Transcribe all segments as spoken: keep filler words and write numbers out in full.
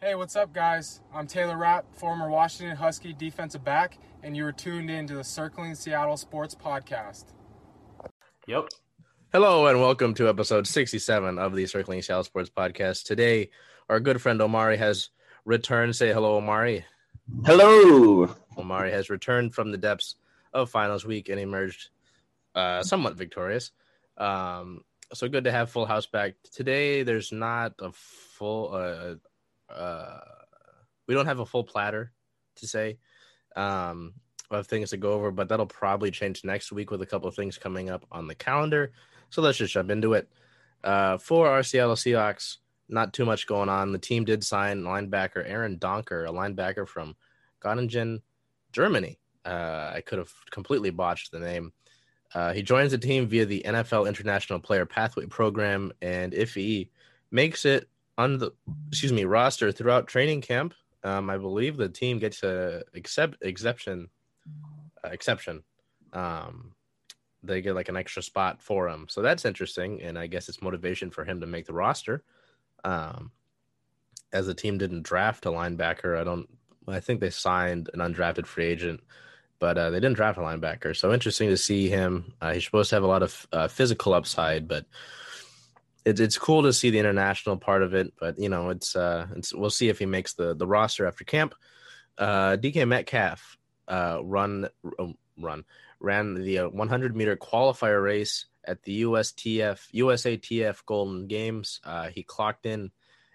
Hey, what's up, guys? I'm Taylor Rapp, former Washington Husky defensive back, and you are tuned in to the Circling Seattle Sports Podcast. Yep. Hello, and welcome to episode sixty-seven of the Circling Seattle Sports Podcast. Today, our good friend Omari has returned. Say hello, Omari. Hello. Omari has returned from the depths of finals week and emerged uh, somewhat victorious. Um, so good to have full house back. Today, there's not a full... Uh, Uh, we don't have a full platter to say um, of things to go over, but that'll probably change next week with a couple of things coming up on the calendar. So let's just jump into it. Uh, for our Seattle Seahawks, not too much going on. The team did sign linebacker Aaron Donker, a linebacker from Göttingen, Germany. Uh, I could have completely botched the name. Uh, he joins the team via the N F L International Player Pathway Program, and if he makes it on the excuse me roster throughout training camp, um, I believe the team gets a except exception uh, exception. Um, they get like an extra spot for him, so that's interesting, and I guess it's motivation for him to make the roster. Um, as the team didn't draft a linebacker, I don't. I think they signed an undrafted free agent, but uh, they didn't draft a linebacker. So interesting to see him. Uh, he's supposed to have a lot of uh, physical upside, but. It's it's cool to see the international part of it, but you know it's uh it's, we'll see if he makes the, the roster after camp. Uh, D K Metcalf uh run run ran the one hundred meter qualifier race at the U S A T F Golden Games. Uh, he clocked in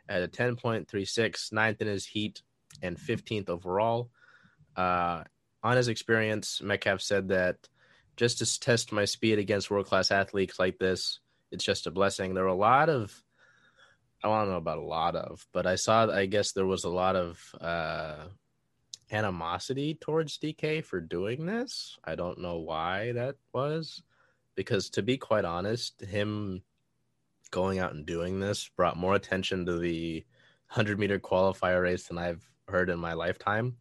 at a ten point three six, ninth in his heat and fifteenth overall. Uh, on his experience, Metcalf said that just to test my speed against world class athletes like this. It's just a blessing. There were a lot of, I don't know about a lot of, but I saw, I guess there was a lot of uh, animosity towards D K for doing this. I don't know why that was, because to be quite honest, him going out and doing this brought more attention to the one hundred meter qualifier race than I've heard in my lifetime.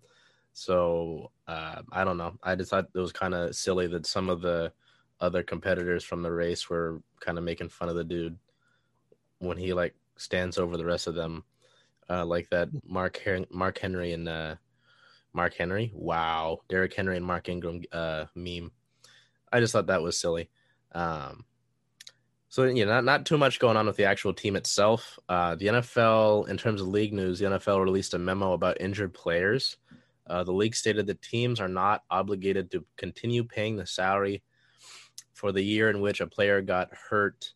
So uh, I don't know. I just thought it was kind of silly that some of the other competitors from the race were kind of making fun of the dude when he like stands over the rest of them, uh, like that Mark Her- Mark Henry and uh, Mark Henry. Wow, Derrick Henry and Mark Ingram uh, meme. I just thought that was silly. Um, so you know, not not too much going on with the actual team itself. Uh, the N F L, in terms of league news, the N F L released a memo about injured players. Uh, the league stated that teams are not obligated to continue paying the salary for the year in which a player got hurt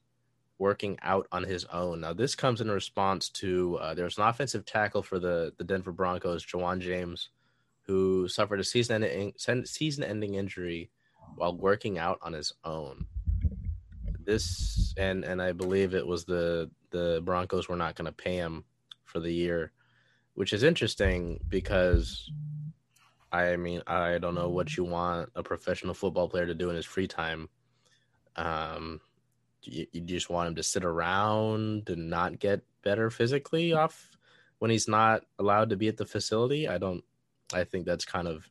working out on his own. Now, this comes in response to uh, there's an offensive tackle for the, the Denver Broncos, Jawan James, who suffered a season-ending season-ending injury while working out on his own. This and and I believe it was the the Broncos were not going to pay him for the year, which is interesting because I mean I don't know what you want a professional football player to do in his free time. Um, you, you just want him to sit around and not get better physically off when he's not allowed to be at the facility. I don't, I think that's kind of,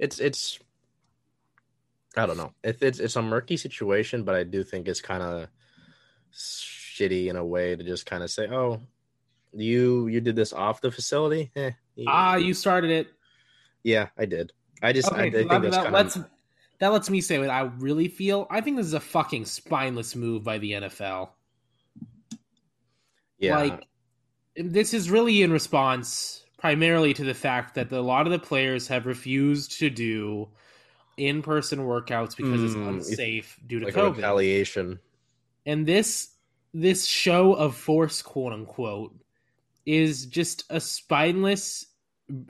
it's, it's, I don't know. It, it's, it's a murky situation, but I do think it's kind of shitty in a way to just kind of say, oh, you, you did this off the facility. Eh, you, ah, you started it. Yeah, I did. I just, okay, I, I think that's that, kind let's... of. That lets me say what I really feel. I think this is a fucking spineless move by the N F L. Yeah. Like, this is really in response primarily to the fact that the, a lot of the players have refused to do in-person workouts because mm, it's unsafe due to like COVID. A retaliation. And this this show of force, quote-unquote, is just a spineless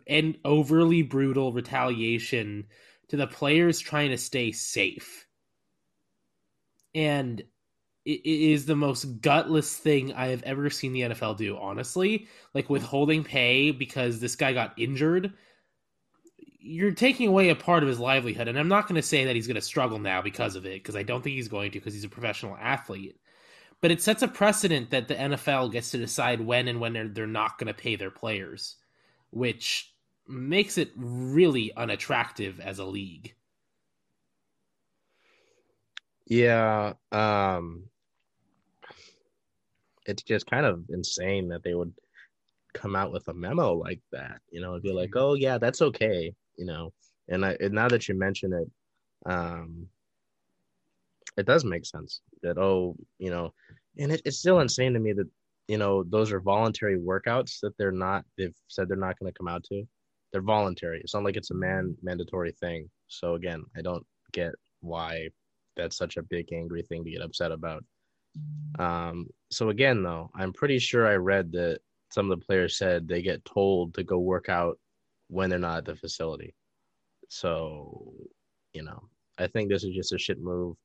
and overly brutal retaliation to the players trying to stay safe. And it is the most gutless thing I have ever seen the N F L do, honestly. Like withholding pay because this guy got injured. You're taking away a part of his livelihood. And I'm not going to say that he's going to struggle now because of it, because I don't think he's going to, because he's a professional athlete. But it sets a precedent that the N F L gets to decide when and when they're, they're not going to pay their players, which makes it really unattractive as a league. Yeah. Um, it's just kind of insane that they would come out with a memo like that. You know, it'd be like, oh yeah, that's okay. You know, and, I, and now that you mention it, um, it does make sense that, oh, you know, and it, it's still insane to me that, you know, those are voluntary workouts that they're not, they've said they're not going to come out to. They're voluntary. It's not like it's a man mandatory thing. So again, I don't get why that's such a big angry thing to get upset about. Um, so again, though, I'm pretty sure I read that some of the players said they get told to go work out when they're not at the facility. So, you know, I think this is just a shit move.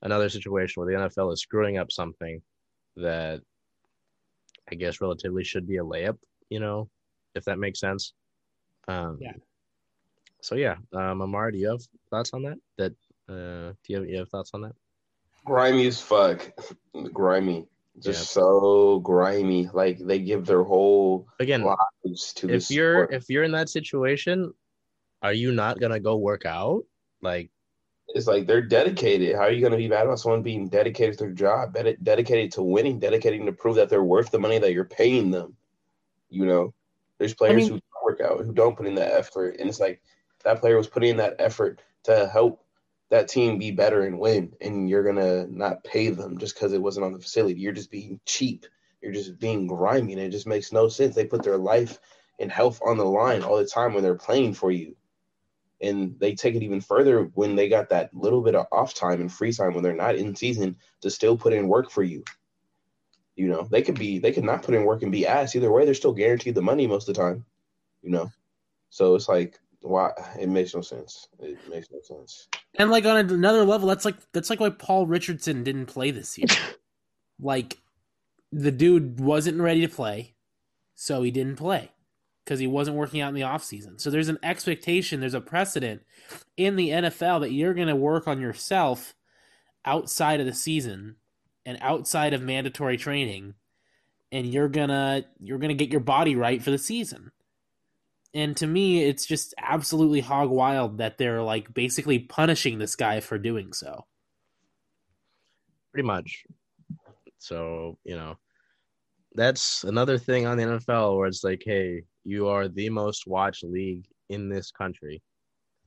Another situation where the N F L is screwing up something that I guess relatively should be a layup, you know, if that makes sense. Um, yeah. So, yeah. Um, Amar, do you have thoughts on that? That uh, do you have, you have thoughts on that? Grimy as fuck. Grimy. Just yeah. so grimy. Like, they give their whole Again, lives to this you're sport. If you're in that situation, are you not going to go work out? Like, it's like they're dedicated. How are you going to be mad about someone being dedicated to their job, dedicated to winning, dedicated to prove that they're worth the money that you're paying them? You know, there's players I mean, who don't work out, who don't put in that effort. And it's like that player was putting in that effort to help that team be better and win. And you're going to not pay them just because it wasn't on the facility. You're just being cheap. You're just being grimy. And it just makes no sense. They put their life and health on the line all the time when they're playing for you. And they take it even further when they got that little bit of off time and free time when they're not in season to still put in work for you. You know, they could be, they could not put in work and be asked either way. They're still guaranteed the money most of the time, you know? So it's like, why? It makes no sense. It makes no sense. And like on another level, that's like, that's like why Paul Richardson didn't play this year. Like the dude wasn't ready to play. So he didn't play. Because he wasn't working out in the offseason. So there's an expectation, there's a precedent in the N F L that you're going to work on yourself outside of the season and outside of mandatory training, and you're going to you're gonna get your body right for the season. And to me, it's just absolutely hog wild that they're like basically punishing this guy for doing so. Pretty much. So, you know, that's another thing on the N F L where it's like, hey, you are the most watched league in this country,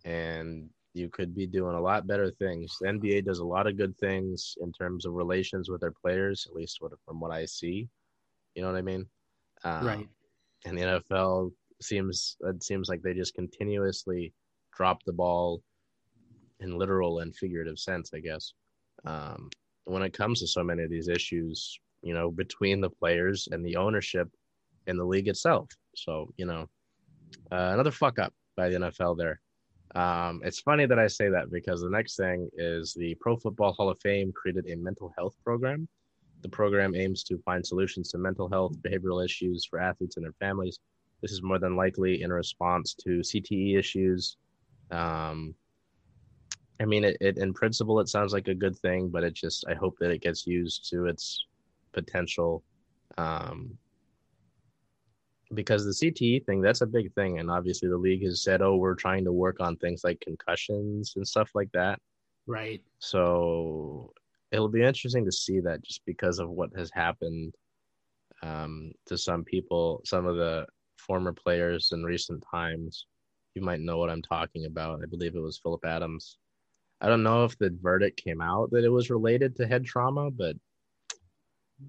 and you could be doing a lot better things. The N B A does a lot of good things in terms of relations with their players, at least from what I see. You know what I mean? Um, right. And the N F L seems it seems like they just continuously drop the ball in literal and figurative sense, I guess. Um, when it comes to so many of these issues, you know, between the players and the ownership and the league itself. So, you know, uh, another fuck up by the N F L there. Um, it's funny that I say that because the next thing is the Pro Football Hall of Fame created a mental health program. The program aims to find solutions to mental health, behavioral issues for athletes and their families. This is more than likely in response to C T E issues. Um, I mean, it, it in principle, it sounds like a good thing, but it just, I hope that it gets used to its potential, um, because the C T E thing, that's a big thing. And obviously the league has said, oh, we're trying to work on things like concussions and stuff like that. Right. So it'll be interesting to see that just because of what has happened um, to some people, some of the former players in recent times. You might know what I'm talking about. I believe it was Philip Adams. I don't know if the verdict came out that it was related to head trauma, but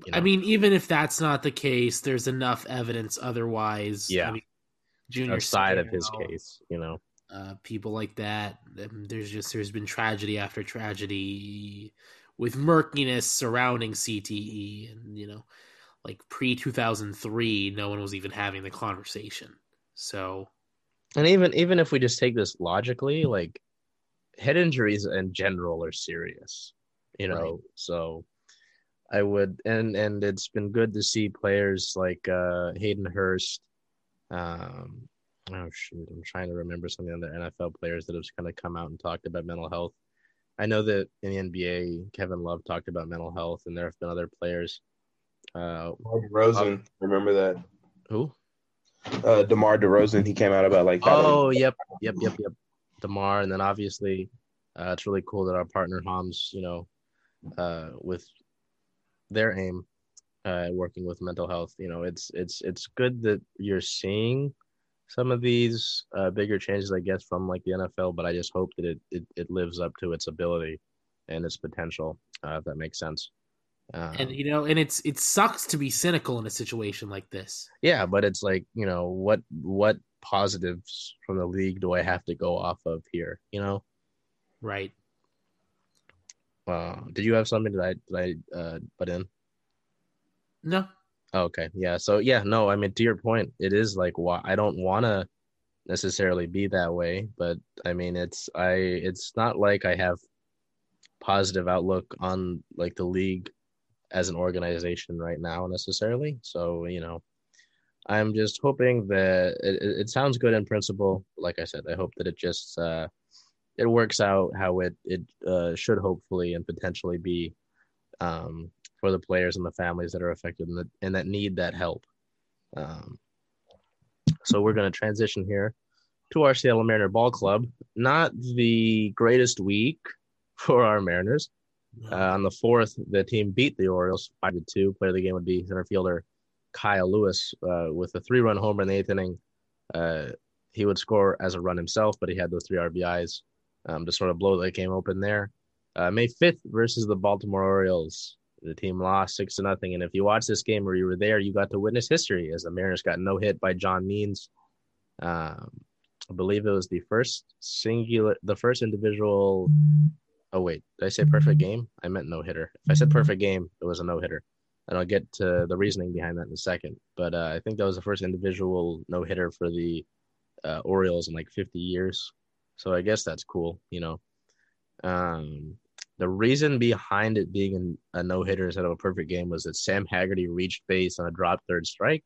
you know. I mean, even if that's not the case, there's enough evidence otherwise. Yeah. I mean, Junior outside Sano, of his case, you know, uh, people like that. There's just there's been tragedy after tragedy with murkiness surrounding C T E, and you know, like pre two thousand three, no one was even having the conversation. So, and even even if we just take this logically, like head injuries in general are serious, you know, right. So. I would, and and it's been good to see players like uh, Hayden Hurst. Um, oh shoot, I'm trying to remember some of the other N F L players that have kind of come out and talked about mental health. I know that in the N B A, Kevin Love talked about mental health, and there have been other players. Uh, DeMar DeRozan, uh, remember that? Who? Uh, DeMar DeRozan. He came out about like that. Oh, one. yep, yep, yep, yep. DeMar, and then obviously, uh, it's really cool that our partner Homs, you know, uh, with. Their aim uh, working with mental health. You know, it's it's it's good that you're seeing some of these uh, bigger changes, I guess, from like the N F L, but I just hope that it, it, it lives up to its ability and its potential, uh, if that makes sense. Um, and, you know, and it's, it sucks to be cynical in a situation like this. Yeah. But it's like, you know, what, what positives from the league do I have to go off of here? You know? Right. Uh, did you have something that I, that I, uh, put in? No. Oh, okay. Yeah. So yeah, no, I mean, to your point, it is like, why I don't want to necessarily be that way, but I mean, it's, I, it's not like I have positive outlook on like the league as an organization right now necessarily. So, you know, I'm just hoping that it, it sounds good in principle. Like I said, I hope that it just uh, it works out how it, it uh, should hopefully and potentially be um, for the players and the families that are affected and that, and that need that help. Um, so we're going to transition here to our Seattle Mariner Ball Club. Not the greatest week for our Mariners. Uh, on the fourth, the team beat the Orioles five to two. Player of the game would be center fielder Kyle Lewis uh, with a three-run homer in the eighth inning. Uh, he would score as a run himself, but he had those three R B Is um, to sort of blow the game open there. Uh, May fifth versus the Baltimore Orioles. The team lost six to nothing. And if you watched this game or you were there, you got to witness history as the Mariners got no hit by John Means. Um, I believe it was the first singular, the first individual. Oh, wait, did I say perfect game? I meant no-hitter. If I said perfect game, it was a no-hitter. And I'll get to the reasoning behind that in a second. But uh, I think that was the first individual no-hitter for the uh, Orioles in like fifty years. So I guess that's cool, you know. Um, the reason behind it being a no-hitter instead of a perfect game was that Sam Haggerty reached base on a dropped third strike.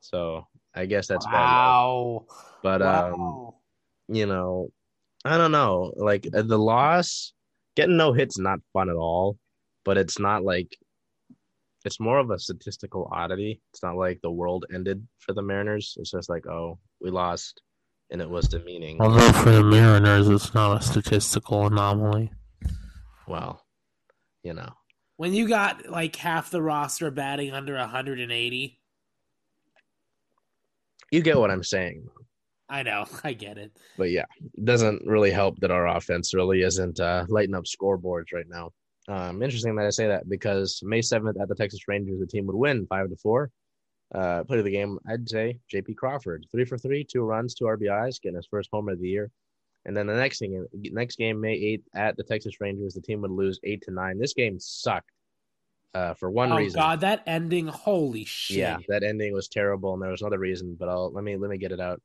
So I guess that's bad. Wow. But, wow. Um, you know, I don't know. Like, the loss... Getting no hits not fun at all, but it's not like – it's more of a statistical oddity. It's not like the world ended for the Mariners. It's just like, oh, we lost, and it was demeaning. Although for the Mariners, it's not a statistical anomaly. Well, you know. When you got like half the roster batting under one hundred eighty. You get what I'm saying. I know. I get it. But, yeah, it doesn't really help that our offense really isn't uh, lighting up scoreboards right now. Um, interesting that I say that because May seventh at the Texas Rangers, the team would win five to four. Uh, play of the game, I'd say, J P. Crawford. Three for three, two runs, two R B Is, getting his first homer of the year. And then the next thing, next game, May eighth at the Texas Rangers, the team would lose eight to nine. This game sucked uh, for one oh, reason. Oh, God, that ending, holy shit. Yeah, that ending was terrible, and there was another reason, but I'll let me let me get it out.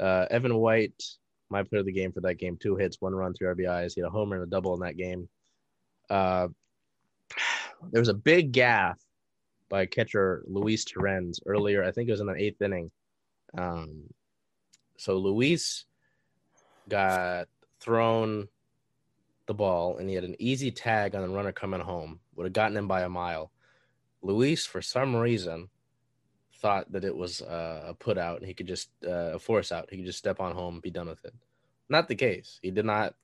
Uh, Evan White, my player of the game for that game, two hits, one run, three R B Is. He had a homer and a double in that game. Uh, there was a big gaffe by catcher Luis Torrens earlier. I think it was in the eighth inning. Um, so Luis got thrown the ball, and he had an easy tag on the runner coming home. Would have gotten him by a mile. Luis, for some reason, thought that it was uh, a put out and he could just uh, a force out. He could just step on home, be done with it. Not the case. He did not.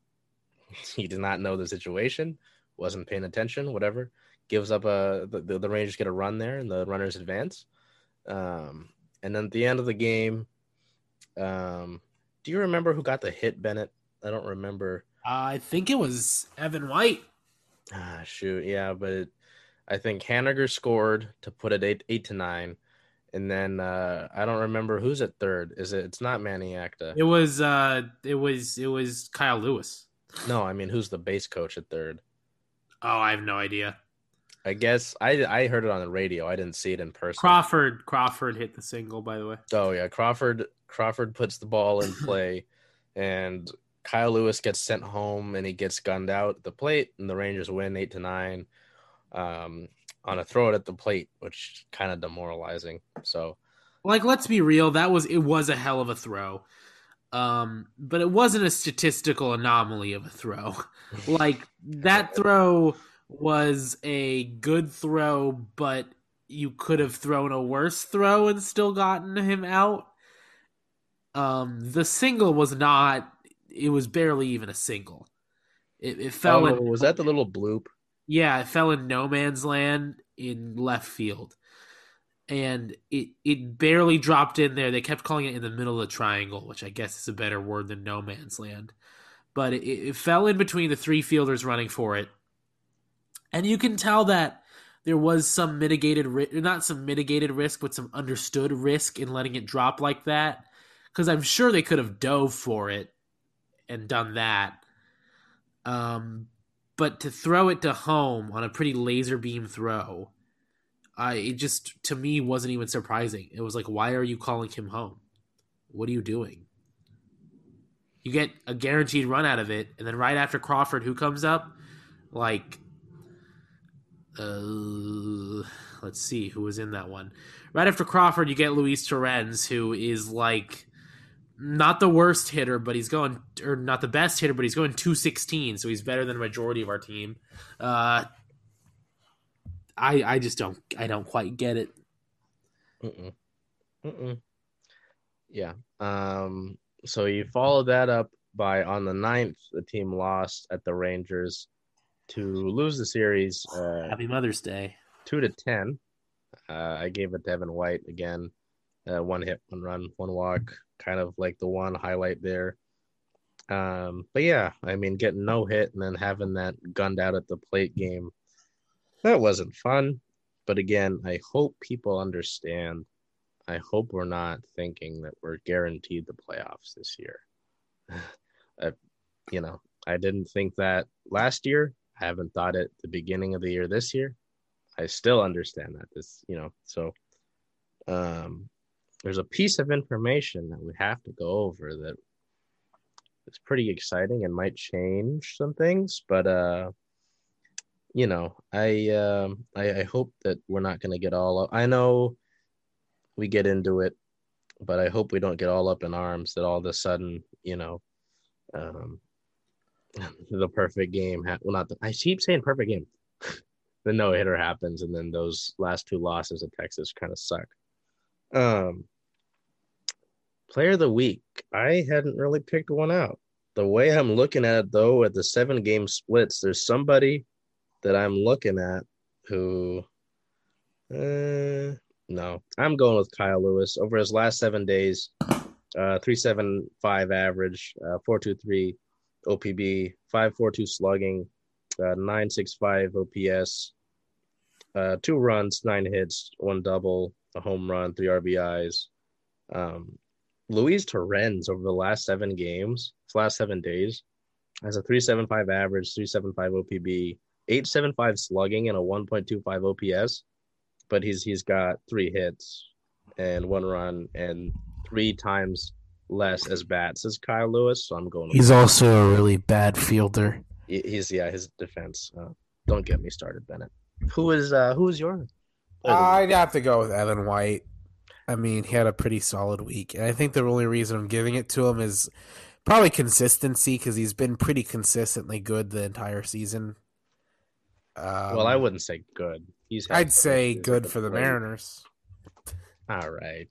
He did not know the situation. Wasn't paying attention. Whatever. Gives up a the, the Rangers get a run there and the runners advance. Um, and then at the end of the game, um, do you remember who got the hit, Bennett? I don't remember. Uh, I think it was Evan White. Ah, shoot, yeah, but it, I think Haniger scored to put it eight eight to nine. And then uh, I don't remember who's at third. Is it? It's not Manny Acta. It was. Uh, it was. It was Kyle Lewis. No, I mean, who's the base coach at third? Oh, I have no idea. I guess I I heard it on the radio. I didn't see it in person. Crawford Crawford hit the single, by the way. Oh yeah, Crawford Crawford puts the ball in play, and Kyle Lewis gets sent home, and he gets gunned out at the plate, and the Rangers win eight to nine. Um. On a throw it at the plate, which kind of demoralizing. So, like, let's be real. That was it was a hell of a throw, um, but it wasn't a statistical anomaly of a throw. Like that throw was a good throw, but you could have thrown a worse throw and still gotten him out. Um, the single was not. It was barely even a single. It, it fell. Oh, in, was that the little bloop? Yeah, it fell in no man's land in left field. and it it barely dropped in there. They kept calling it in the middle of the triangle, which I guess is a better word than no man's land. But it, it fell in between the three fielders running for it. And you can tell that there was some mitigated risk, not some mitigated risk, but some understood risk in letting it drop like that, because I'm sure they could have dove for it and done that. Um, but to throw it to home on a pretty laser beam throw, I, it just, to me, wasn't even surprising. It was like, why are you calling him home? What are you doing? You get a guaranteed run out of it, and then right after Crawford, who comes up? Like... Uh, let's see who was in that one. Right after Crawford, you get Luis Torrens, who is like not the worst hitter, but he's going, or not the best hitter, but he's going two sixteen, so he's better than the majority of our team. Uh, I I just don't I don't quite get it. Mm-mm. Mm-mm. Yeah. Um. So you followed that up by on the ninth, the team lost at the Rangers, to lose the series. Uh, Happy Mother's Day. Two to ten. Uh, I gave it to Evan White again. Uh, one hit, one run, one walk. Kind of like the one highlight there. Um, but yeah, I mean, getting no hit and then having that gunned out at the plate game, that wasn't fun. But again, I hope people understand. I hope we're not thinking that we're guaranteed the playoffs this year. I, you know, I didn't think that last year. I haven't thought it the beginning of the year this year. I still understand that this, you know, so um, there's a piece of information that we have to go over that is pretty exciting and might change some things. But, uh, you know, I, um, I, I hope that we're not going to get all up. I know we get into it, but I hope we don't get all up in arms that all of a sudden, you know, um, the perfect game. Ha- well, not the- I keep saying perfect game. The no hitter happens, and then those last two losses at Texas kind of suck. Um, player of the week. I hadn't really picked one out. The way I'm looking at it, though, at the seven game splits, there's somebody that I'm looking at who. Uh, no, I'm going with Kyle Lewis. Over his last seven days, uh, three seven five average, uh, four two three. O P B, five forty-two slugging, uh, nine sixty-five O P S, uh, two runs, nine hits, one double, a home run, three R B Is. Um, Luis Torrens over the last seven games, last seven days, has a three seventy-five average, three seventy-five O P B, eight seventy-five slugging, and a one twenty-five O P S. But he's he's got three hits and one run and three times less as bats as Kyle Lewis, so I'm going. He's also him. A really bad fielder. He's yeah, his defense. Uh, don't get me started, Bennett. Who is uh, who is yours? I'd have to go with Evan White. I mean, he had a pretty solid week, and I think the only reason I'm giving it to him is probably consistency, because he's been pretty consistently good the entire season. Um, well, I wouldn't say good. He's I'd say good for the play. Mariners. All right.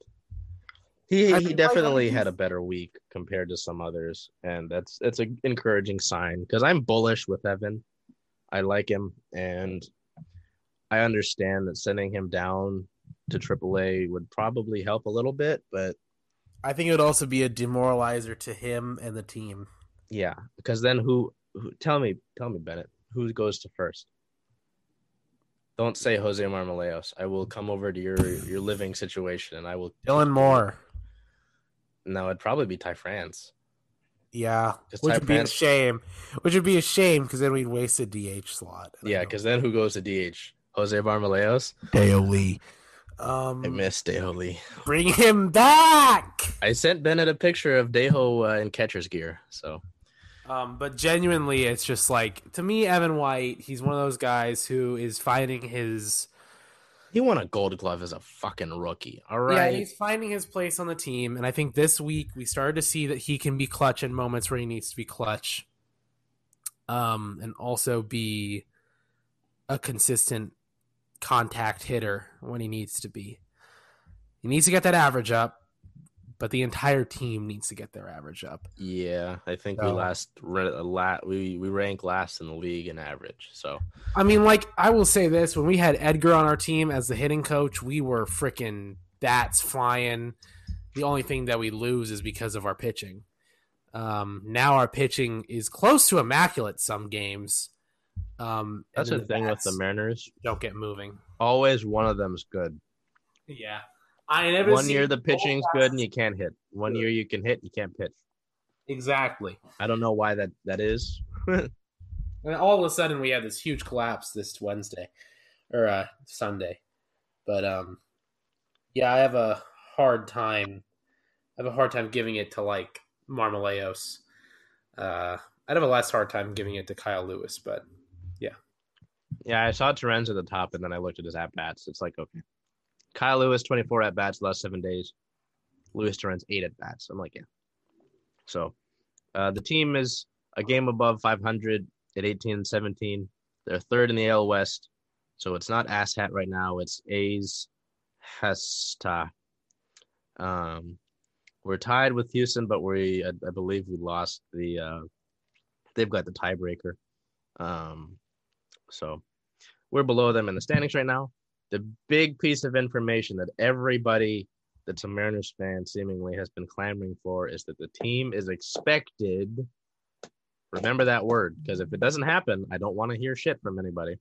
He I mean, he definitely had a better week compared to some others, and that's it's an encouraging sign, because I'm bullish with Evan. I like him, and I understand that sending him down to triple A would probably help a little bit, but I think it would also be a demoralizer to him and the team. Yeah, because then who, who tell me tell me Bennett, who goes to first? Don't say Jose Marmolejos. I will come over to your, your living situation, and I will Dylan Moore. No, it'd probably be Ty France. Yeah, which would be a shame. Which would be a shame, because then we'd waste a D H slot. Yeah, because then who goes to D H? Jose Marmolejos? Deo Lee. Um, I miss Deo Lee. Bring him back! I sent Bennett a picture of Dejo uh, in catcher's gear. So, um, but genuinely, it's just like, to me, Evan White, he's one of those guys who is finding his... He won a gold glove as a fucking rookie, all right? Yeah, he's finding his place on the team, and I think this week we started to see that he can be clutch in moments where he needs to be clutch, um, and also be a consistent contact hitter when he needs to be. He needs to get that average up, but the entire team needs to get their average up. Yeah, I think so, we last we we rank last in the league in average. So I mean, like, I will say this: when we had Edgar on our team as the hitting coach, we were freaking bats flying. The only thing that we lose is because of our pitching. Um, now our pitching is close to immaculate some games. Um, That's the thing with the Mariners. Don't get moving. Always one of them's good. Yeah. I never One year the pitching's good and you can't hit. One year you can hit, you can't pitch. Exactly. I don't know why that, that is. And all of a sudden we had this huge collapse this Wednesday or uh, Sunday. But um, yeah, I have a hard time. I have a hard time giving it to like Marmeleos. Uh, I'd have a less hard time giving it to Kyle Lewis, but yeah. Yeah, I saw Torrens at the top and then I looked at his at bats. It's like, okay. Kyle Lewis, twenty-four at-bats last seven days. Luis Torrens, eight at-bats. I'm like, yeah. So uh, the team is a game above five hundred at eighteen and seventeen. They're third in the A L West. So it's not asshat right now. It's A's Hesta. Um, we're tied with Houston, but we I, I believe we lost the uh, – they've got the tiebreaker. Um, so we're below them in the standings right now. The big piece of information that everybody that's a Mariners fan seemingly has been clamoring for is that the team is expected. Remember that word, because if it doesn't happen, I don't want to hear shit from anybody.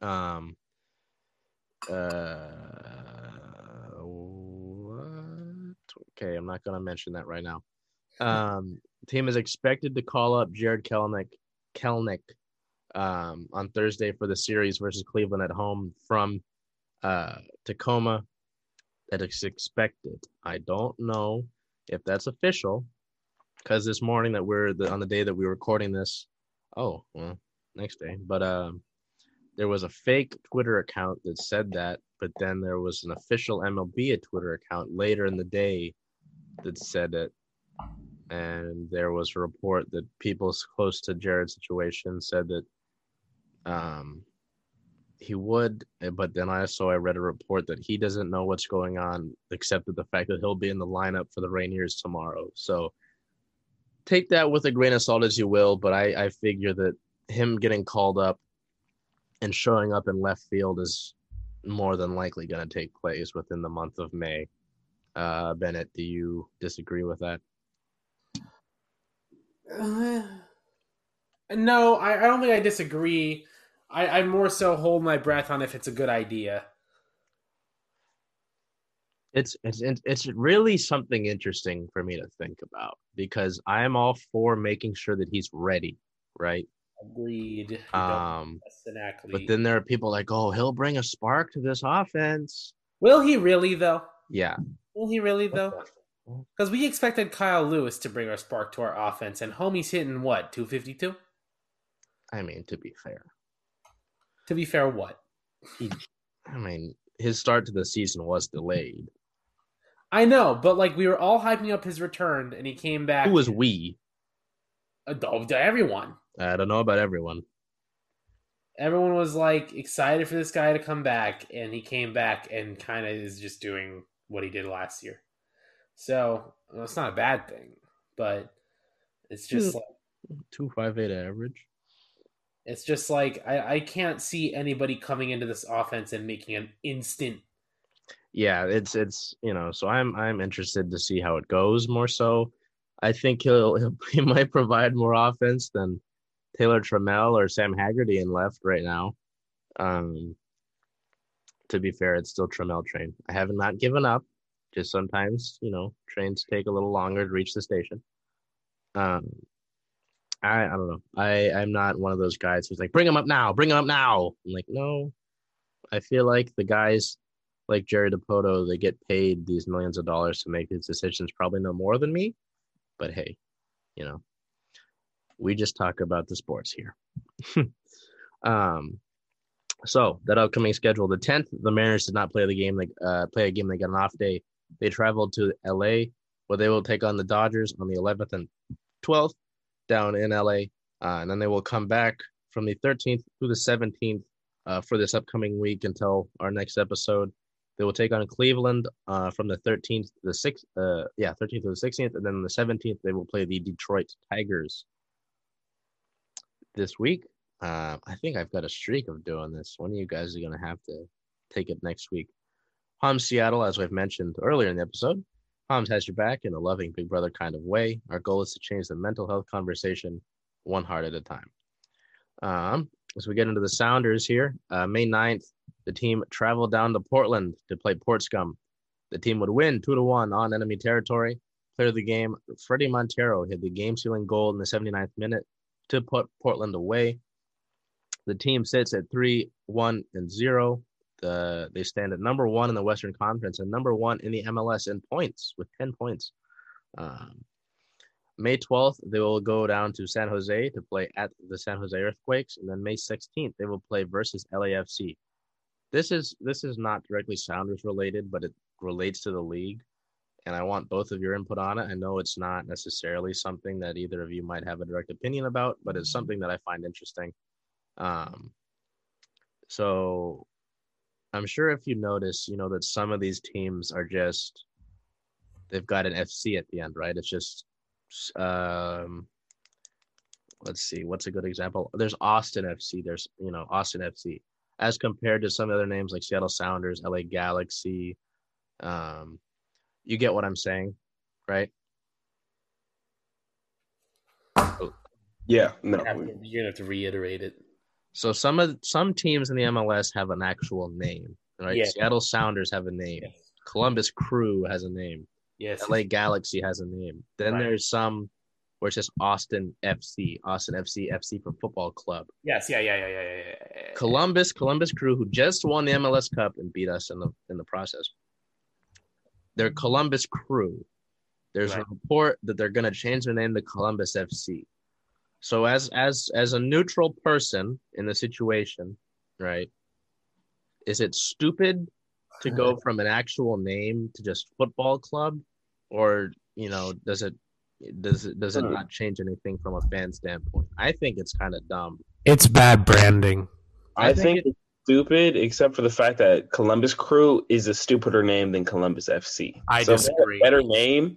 Um. Uh. What? Okay, I'm not going to mention that right now. Um. The team is expected to call up Jared Kelnick. Kelnick. Um, on Thursday for the series versus Cleveland at home from uh, Tacoma. That is expected. I don't know if that's official because this morning that we're the, on the day that we were recording this, oh, well, next day. But um, there was a fake Twitter account that said that, but then there was an official M L B Twitter account later in the day that said it. And there was a report that people close to Jared's situation said that Um, he would, but then I saw I read a report that he doesn't know what's going on, except that the fact that he'll be in the lineup for the Rainiers tomorrow. So take that with a grain of salt as you will, but I, I figure that him getting called up and showing up in left field is more than likely going to take place within the month of May. Uh, Bennett, do you disagree with that? Uh, no, I, I don't think I disagree. I, I more so hold my breath on if it's a good idea. It's it's it's really something interesting for me to think about because I'm all for making sure that he's ready, right? Agreed. Um, but then there are people like, oh, he'll bring a spark to this offense. Will he really though? Yeah. Will he really though? Because we expected Kyle Lewis to bring our spark to our offense, and homie's hitting what, two fifty-two? I mean, to be fair. To be fair, what? He, I mean, his start to the season was delayed. I know, but like we were all hyping up his return, and he came back. Who was we? Everyone. I don't know about everyone. Everyone was like excited for this guy to come back, and he came back and kind of is just doing what he did last year. So well, it's not a bad thing, but it's just like two fifty-eight average. It's just like I, I can't see anybody coming into this offense and making an instant. Yeah, it's it's you know. So I'm I'm interested to see how it goes. More so, I think he'll, he'll he might provide more offense than Taylor Trammell or Sam Haggerty in left right now. Um, to be fair, it's still Trammell train. I have not given up. Just sometimes you know trains take a little longer to reach the station. Um. I, I don't know. I, I'm not one of those guys who's like, bring him up now, bring him up now. I'm like, no. I feel like the guys like Jerry DiPoto, they get paid these millions of dollars to make these decisions, probably no more than me. But hey, you know, we just talk about the sports here. um, so that upcoming schedule, the tenth, the Mariners did not play the game. They uh, play a game. They got an off day. They traveled to L A where they will take on the Dodgers on the eleventh and twelfth. Down in L A, uh, and then they will come back from the thirteenth through the seventeenth uh, for this upcoming week until our next episode. They will take on Cleveland uh, from the thirteenth to the sixth. Uh, yeah, thirteenth to the sixteenth, and then on the seventeenth they will play the Detroit Tigers. This week, uh, I think I've got a streak of doing this. One of you guys is going to have to take it next week. H O M S Seattle, as we've mentioned earlier in the episode, H O M S has your back in a loving big brother kind of way. Our goal is to change the mental health conversation one heart at a time. Um, as we get into the Sounders here, uh, May ninth, the team traveled down to Portland to play Portscum. The team would win two to one on enemy territory. Player of the game, Freddie Montero, hit the game-sealing goal in the seventy-ninth minute to put Portland away. The team sits at three, one, and zero. The, they stand at number one in the Western Conference and number one in the M L S in points with ten points. Um, May twelfth, they will go down to San Jose to play at the San Jose Earthquakes. And then May sixteenth, they will play versus L A F C. This is this is not directly Sounders related, but it relates to the league. And I want both of your input on it. I know it's not necessarily something that either of you might have a direct opinion about, but it's something that I find interesting. Um, so I'm sure if you notice, you know, that some of these teams are just, they've got an F C at the end, right? It's just, um, let's see, what's a good example? There's Austin F C. There's, you know, Austin F C. As compared to some other names like Seattle Sounders, L A Galaxy, um, you get what I'm saying, right? Yeah, no. You're gonna have to reiterate it. So some of some teams in the M L S have an actual name, right? Yeah. Seattle Sounders have a name. Yes. Columbus Crew has a name. Yes. L A Galaxy has a name. Then right. There's some where it's just Austin F C, Austin F C, F C for football club. Yes, yeah, yeah, yeah, yeah, yeah. yeah. Columbus, Columbus Crew, who just won the M L S Cup and beat us in the in the process. They're Columbus Crew. There's right. a report that they're going to change their name to Columbus F C. So as as as a neutral person in the situation, right, is it stupid to go from an actual name to just football club? Or, you know, does it does it does it not change anything from a fan standpoint? I think it's kind of dumb. It's bad branding. I, I think, think it, stupid, except for the fact that Columbus Crew is a stupider name than Columbus F C. I so disagree. Better name.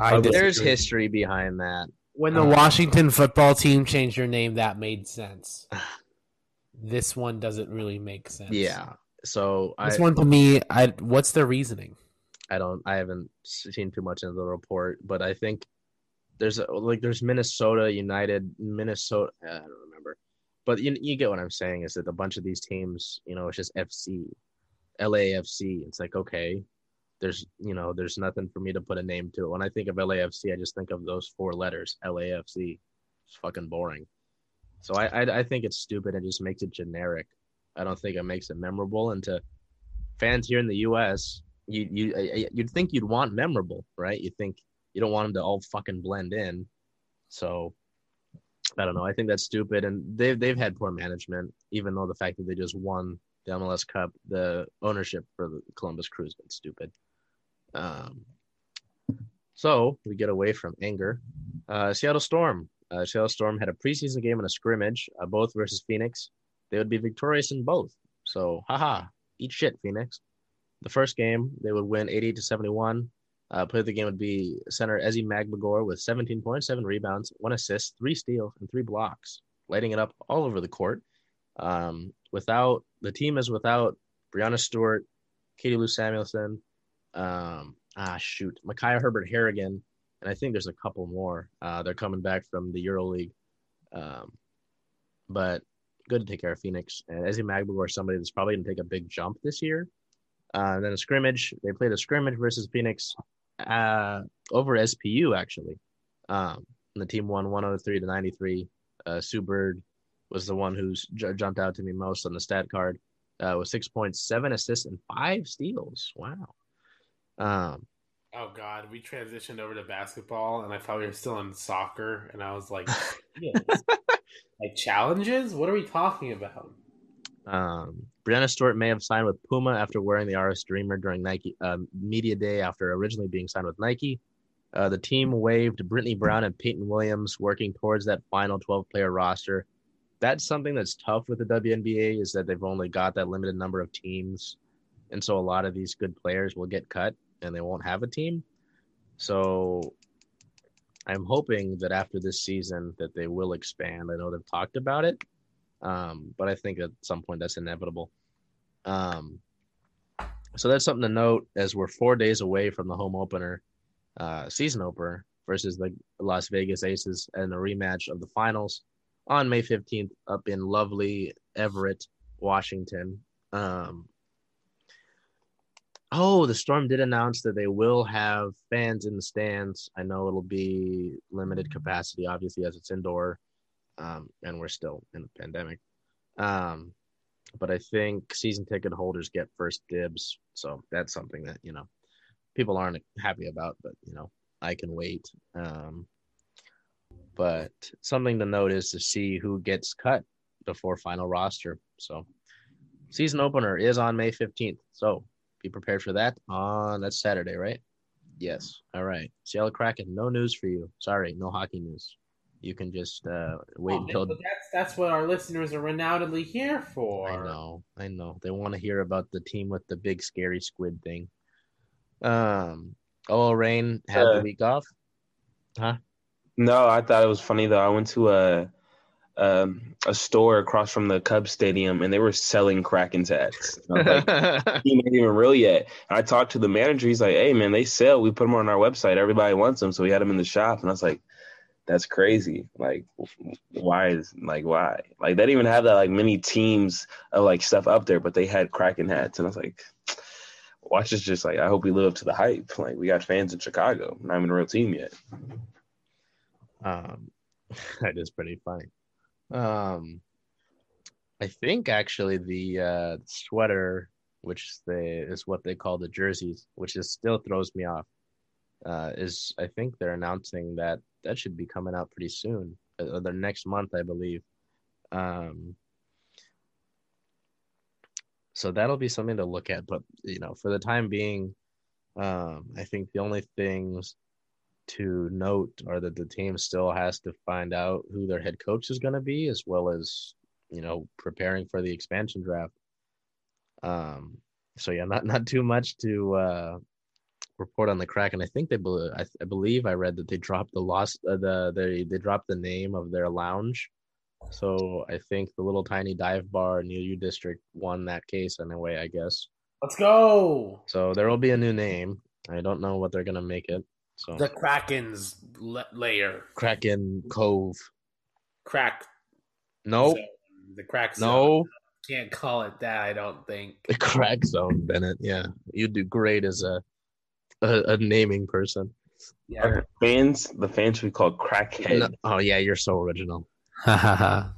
I disagree. There's history behind that. When the uh, Washington football team changed their name, that made sense. This one doesn't really make sense. Yeah. So this I, one to me, I what's their reasoning? I don't. I haven't seen too much of the report, but I think there's a, like there's Minnesota United, Minnesota. I don't remember. But you you get what I'm saying is that a bunch of these teams, you know, it's just F C, L A F C. It's like, okay, there's, you know, there's nothing for me to put a name to. When I think of L A F C, I just think of those four letters, L A F C. It's fucking boring. So I I, I think it's stupid. It just makes it generic. I don't think it makes it memorable. And to fans here in the U S, you you you'd think you'd want memorable, right? You think you don't want them to all fucking blend in. So. I don't know. I think that's stupid, and they've they've had poor management. Even though the fact that they just won the M L S Cup, the ownership for the Columbus Crew has been stupid. Um, so we get away from anger. Uh, Seattle Storm. Uh, Seattle Storm had a preseason game and a scrimmage, uh, both versus Phoenix. They would be victorious in both. So, haha, eat shit, Phoenix. The first game they would win eighty to seventy-one. Uh, player of the game would be center Ezzy Magbagor with seventeen points, seven rebounds, one assist, three steals, and three blocks, lighting it up all over the court. Um, without the team is without Brianna Stewart, Katie Lou Samuelson, um, ah shoot, Micaiah Herbert Harrigan, and I think there's a couple more. Uh, they're coming back from the EuroLeague, um, but good to take care of Phoenix. And Ezzy Magbagor is somebody that's probably going to take a big jump this year. Uh, and then a scrimmage. They played a scrimmage versus Phoenix uh, over S P U, actually. Um, and the team won one oh three to ninety-three. Uh, Sue Bird was the one who j- jumped out to me most on the stat card uh, with six points, seven assists, and five steals. Wow. Um, oh, God. We transitioned over to basketball, and I thought we were still in soccer. And I was like, like challenges? What are we talking about? Um, Brianna Stewart may have signed with Puma after wearing the R S Dreamer during Nike um, media day after originally being signed with Nike. Uh, the team waived Brittany Brown and Peyton Williams, working towards that final twelve-player roster. That's something that's tough with the W N B A is that they've only got that limited number of teams. And so a lot of these good players will get cut and they won't have a team. So I'm hoping that after this season that they will expand. I know they've talked about it, um, but I think at some point that's inevitable. Um, so that's something to note as we're four days away from the home opener, uh, season opener versus the Las Vegas Aces and a rematch of the finals on May fifteenth up in lovely Everett, Washington. Um, oh, the Storm did announce that they will have fans in the stands. I know it'll be limited capacity, obviously, as it's indoor, um, and we're still in a pandemic. Um, but I think season ticket holders get first dibs, so that's something that, you know, people aren't happy about, but, you know, I can wait. Um, but something to note is to see who gets cut before final roster. So season opener is on May fifteenth. So be prepared for that on that's Saturday, right? Yes. All right. Seattle Kraken, no news for you. Sorry, no hockey news. You can just uh, wait oh, until that's that's what our listeners are renownedly here for. I know, I know. They want to hear about the team with the big scary squid thing. Um, O L Reign had uh, the week off. Huh? No, I thought it was funny though. I went to a um, a store across from the Cubs Stadium, and they were selling Kraken hats. I was like, he ain't even real yet. And I talked to the manager. He's like, "Hey, man, they sell. We put them on our website. Everybody wants them." So we had them in the shop, and I was like, "That's crazy. Like, why is like why like they didn't even have that like many teams of like stuff up there, but they had Kraken hats." And I was like, "Watch is just like I hope we live up to the hype. Like, we got fans in Chicago. Not even a real team yet." Um, that is pretty funny. Um, I think actually the uh, sweater, which they is what they call the jerseys, which is still throws me off. Uh, is I think they're announcing that that should be coming out pretty soon, uh, the next month, I believe. Um, so that'll be something to look at. But you know, for the time being, um, I think the only things to note are that the team still has to find out who their head coach is going to be, as well as, you know, preparing for the expansion draft. Um, so yeah, not, not too much to uh, report on the Kraken. I think they, be- I, I believe I read that they dropped the lost, uh, the, they, they dropped the name of their lounge. So I think the little tiny dive bar near U District won that case in a way, I guess. Let's go. So there will be a new name. I don't know what they're going to make it. So. The Kraken's le- layer. Kraken Cove. Crack. No. Nope. The crack zone. No. Can't call it that, I don't think. The crack zone, Bennett. Yeah. You'd do great as a a, a naming person. Yeah. Are the fans, the fans we call crackhead. No. Oh, yeah. You're so original. Ha ha ha.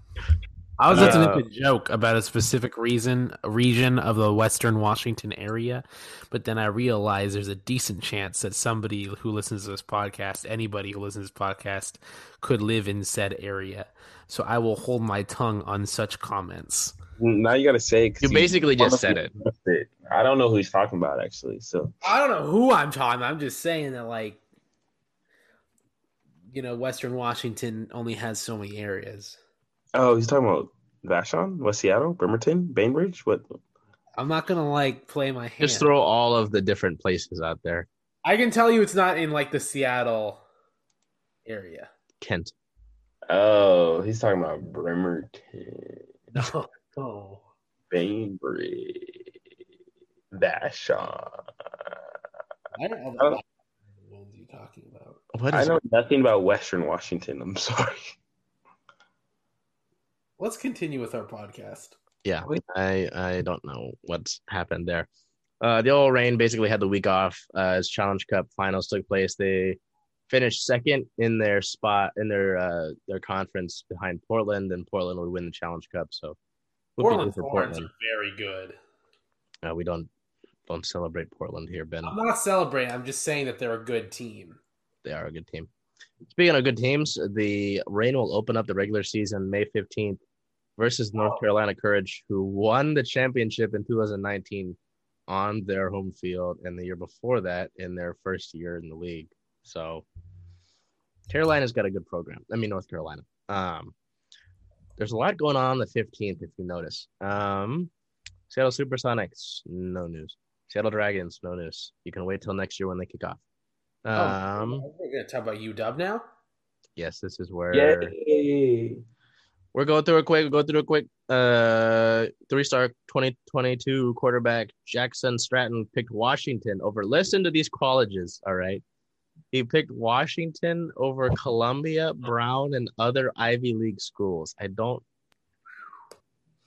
I was listening uh, to a joke about a specific reason, a region of the Western Washington area, but then I realized there's a decent chance that somebody who listens to this podcast, anybody who listens to this podcast, could live in said area. So I will hold my tongue on such comments. Now you got to say it. You basically just said it. it. I don't know who he's talking about, actually. So I don't know who I'm talking about. I'm just saying that, like, you know, Western Washington only has so many areas. Oh, he's talking about Vashon, West Seattle, Bremerton, Bainbridge? What? I'm not going to, like, play my hand. Just throw all of the different places out there. I can tell you it's not in, like, the Seattle area. Kent. Oh, he's talking about Bremerton. No. Oh. Bainbridge. Vashon. I don't know what you're talking about. What is I know it? Nothing about Western Washington. I'm sorry. Let's continue with our podcast. Yeah, I, I don't know what's happened there. Uh, the O L Reign basically had the week off uh, as Challenge Cup finals took place. They finished second in their spot in their uh, their conference behind Portland, and Portland would win the Challenge Cup. So Portland Thorns are very good. Uh, we don't don't celebrate Portland here, Ben. I'm not celebrating. I'm just saying that they're a good team. They are a good team. Speaking of good teams, the Reign will open up the regular season May fifteenth. Versus North oh. Carolina Courage, who won the championship in two thousand nineteen on their home field, and the year before that in their first year in the league. So Carolina's got a good program. I mean, North Carolina. Um, there's a lot going on on the fifteenth, if you notice. Um, Seattle Supersonics, no news. Seattle Dragons, no news. You can wait till next year when they kick off. Um, oh, we're going to talk about U W now? Yes, this is where Yay. we're going through a quick, we'll go through a quick uh, three-star twenty twenty-two quarterback Jackson Stratton picked Washington over. Listen to these colleges, all right? He picked Washington over Columbia, Brown, and other Ivy League schools. I don't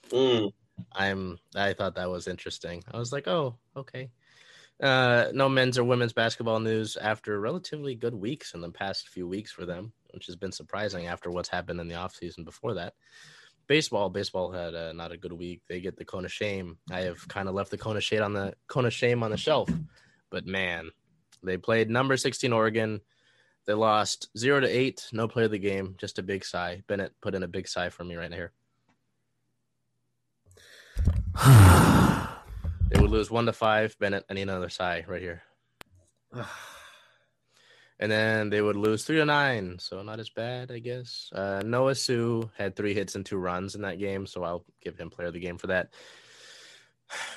mm. I'm I thought that was interesting. I was like, oh, okay. Uh, no men's or women's basketball news after relatively good weeks in the past few weeks for them, which has been surprising after what's happened in the offseason before that. Baseball, baseball had uh, not a good week. They get the cone of shame. I have kind of left the cone of shade on the cone of shame on the shelf, but man, they played number sixteen Oregon. They lost zero to eight. No play of the game. Just a big sigh. Bennett put in a big sigh for me right here. They would lose one to five. Bennett, I need another sigh right here. And then they would lose three to nine. So not as bad, I guess. Uh, Noah Sue had three hits and two runs in that game. So I'll give him player of the game for that.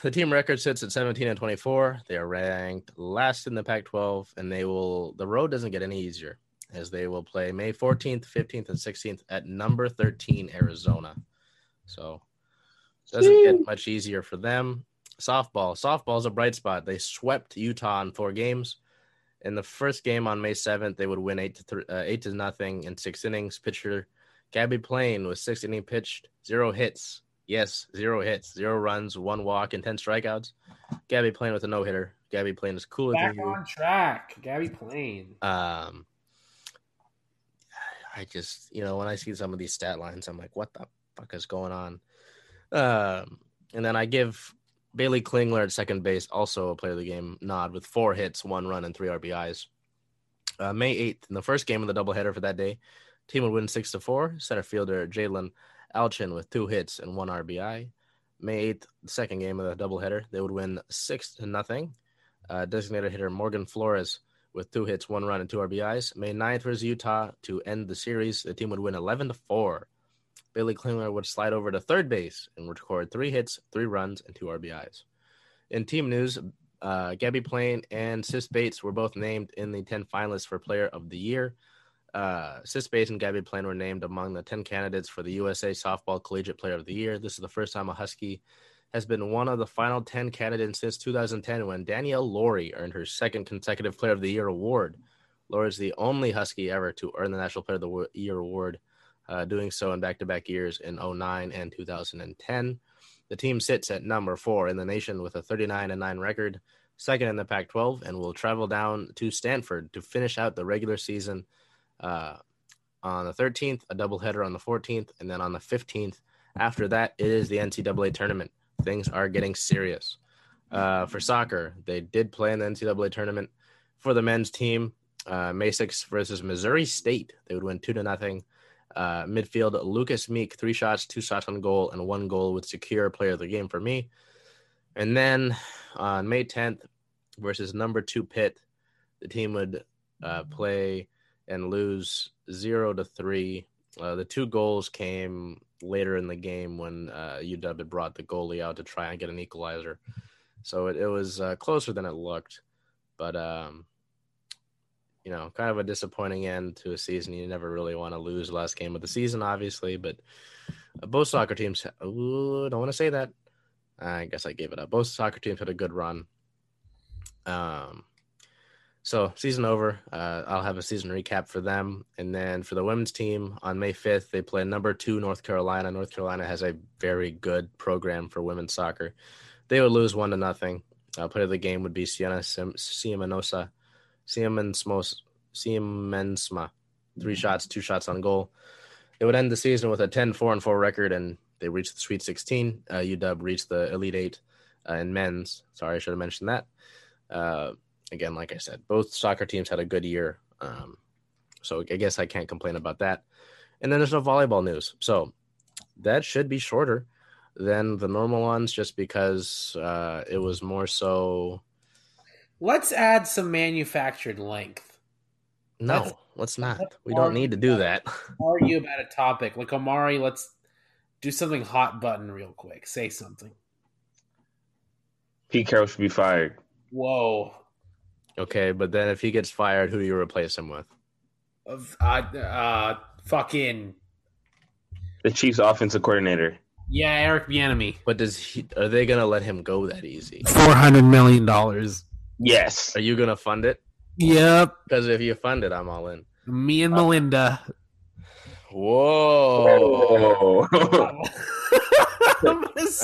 The team record sits at seventeen and twenty-four. They are ranked last in the Pac twelve, and they will. The road doesn't get any easier, as they will play May fourteenth, fifteenth, and sixteenth at number thirteen Arizona. So it doesn't get much easier for them. Softball. Softball is a bright spot. They swept Utah in four games. In the first game on May seventh, they would win eight to three, uh, eight to nothing in six innings. Pitcher Gabby Plain was six inning pitched, zero hits. Yes, zero hits, zero runs, one walk, and ten strikeouts. Gabby Plain with a no-hitter. Gabby Plain is cool. Back on track, Gabby Plain. Um, I just, you know, when I see some of these stat lines, I'm like, what the fuck is going on? Um, and then I give Bailey Klingler at second base also a player of the game nod with four hits, one run, and three R B Is. Uh, May eighth, in the first game of the doubleheader for that day, team would win six to four. Center fielder Jalen Alchin with two hits and one R B I. May eighth, the second game of the doubleheader, they would win six to nothing. Uh, designated hitter Morgan Flores with two hits, one run, and two R B Is. May ninth versus Utah to end the series. The team would win eleven to four. Bailey Klingler would slide over to third base and record three hits, three runs, and two R B Is. In team news, uh, Gabby Plain and Sis Bates were both named in the ten finalists for Player of the Year. Uh, Sis Bates and Gabby Plain were named among the ten candidates for the U S A Softball Collegiate Player of the Year. This is the first time a Husky has been one of the final ten candidates since two thousand ten, when Danielle Laurie earned her second consecutive Player of the Year award. Laurie is the only Husky ever to earn the National Player of the Year award, uh, doing so in back-to-back years in oh nine and two thousand ten. The team sits at number four in the nation with a thirty-nine and nine record, second in the Pac twelve, and will travel down to Stanford to finish out the regular season Uh, on the thirteenth, a doubleheader on the fourteenth, and then on the fifteenth. After that, it is the N C double A tournament. Things are getting serious. Uh, for soccer, they did play in the N C double A tournament. For the men's team, uh, May sixth versus Missouri State, they would win two to nothing. Uh, midfield Lucas Meek, three shots, two shots on goal, and one goal would secure player of the game for me. And then on May tenth versus number two Pitt, the team would uh, play and lose zero to three. Uh, the two goals came later in the game when uh, U W had brought the goalie out to try and get an equalizer. So it, it was uh, closer than it looked. But, um, you know, kind of a disappointing end to a season. You never really want to lose the last game of the season, obviously. But both soccer teams – ooh, don't want to say that. I guess I gave it up. Both soccer teams had a good run. Um. So season over, uh, I'll have a season recap for them. And then for the women's team on May fifth, they play number two North Carolina. North Carolina has a very good program for women's soccer. They would lose one to nothing. Uh, player of the game would be Sienna Siemenosa, Siemensma, three shots, two shots on goal. They would end the season with a ten four and four record, and they reached the Sweet sixteen. Uh, U W reached the Elite Eight uh, in men's. Sorry, I should have mentioned that. Uh, Again, like I said, both soccer teams had a good year, um, so I guess I can't complain about that. And then there's no volleyball news, so that should be shorter than the normal ones just because uh, it was more so... Let's add some manufactured length. No, let's, let's not. Let's we don't need to do about, that. Argue about a topic. Like, Omari, let's do something hot button real quick. Say something. Pete Carroll should be fired. Whoa. Okay, but then if he gets fired, who do you replace him with? Uh, uh, fucking the Chiefs' offensive coordinator. Yeah, Eric Bieniemy. But does he? Are they gonna let him go that easy? Four hundred million dollars. Yes. Are you gonna fund it? Yep. Because if you fund it, I'm all in. Me and uh, Melinda. Whoa. Whoa.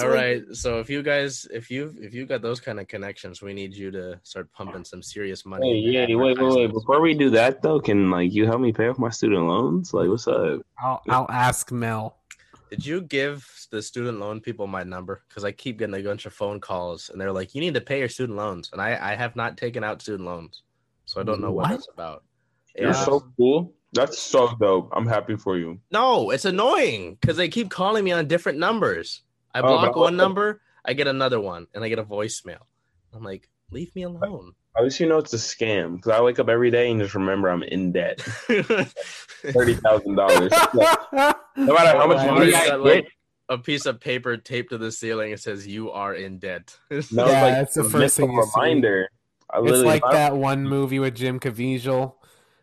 All right, so if you guys, if you if you got those kind of connections, we need you to start pumping some serious money. Hey, yeah, wait, wait, wait. Before we do that, though, can like you help me pay off my student loans? Like, what's up? I'll I'll ask Mel. Did you give the student loan people my number? Because I keep getting a bunch of phone calls, and they're like, "You need to pay your student loans," and I I have not taken out student loans, so I don't know what, what it's about. You're yeah. so cool. That's so dope. I'm happy for you. No, it's annoying because they keep calling me on different numbers. I block oh, one number, I get another one, and I get a voicemail. I'm like, leave me alone. At least you know it's a scam, because I wake up every day and just remember I'm in debt. thirty thousand dollars. No matter how much money I got, like, a piece of paper taped to the ceiling, it says, you are in debt. That yeah, like that's the first thing you reminder. See. I it's like that one movie with Jim Caviezel,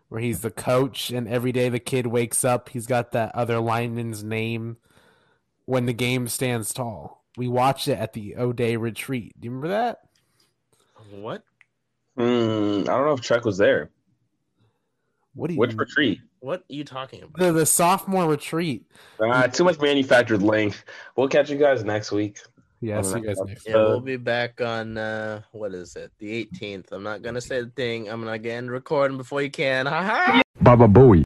where he's the coach, and every day the kid wakes up, he's got that other lineman's name. When the game stands tall, we watched it at the O'Day retreat. Do you remember that? What? Mm, I don't know if Chuck was there. What? Do you Which mean? Retreat? What are you talking about? The, the sophomore retreat. Uh, too much manufactured length. We'll catch you guys next week. Yeah, see you guys next week. Yeah, we'll be back on uh, what is it? The eighteenth. I'm not gonna say the thing. I'm gonna again record before you can. Ha ha. Baba Booey.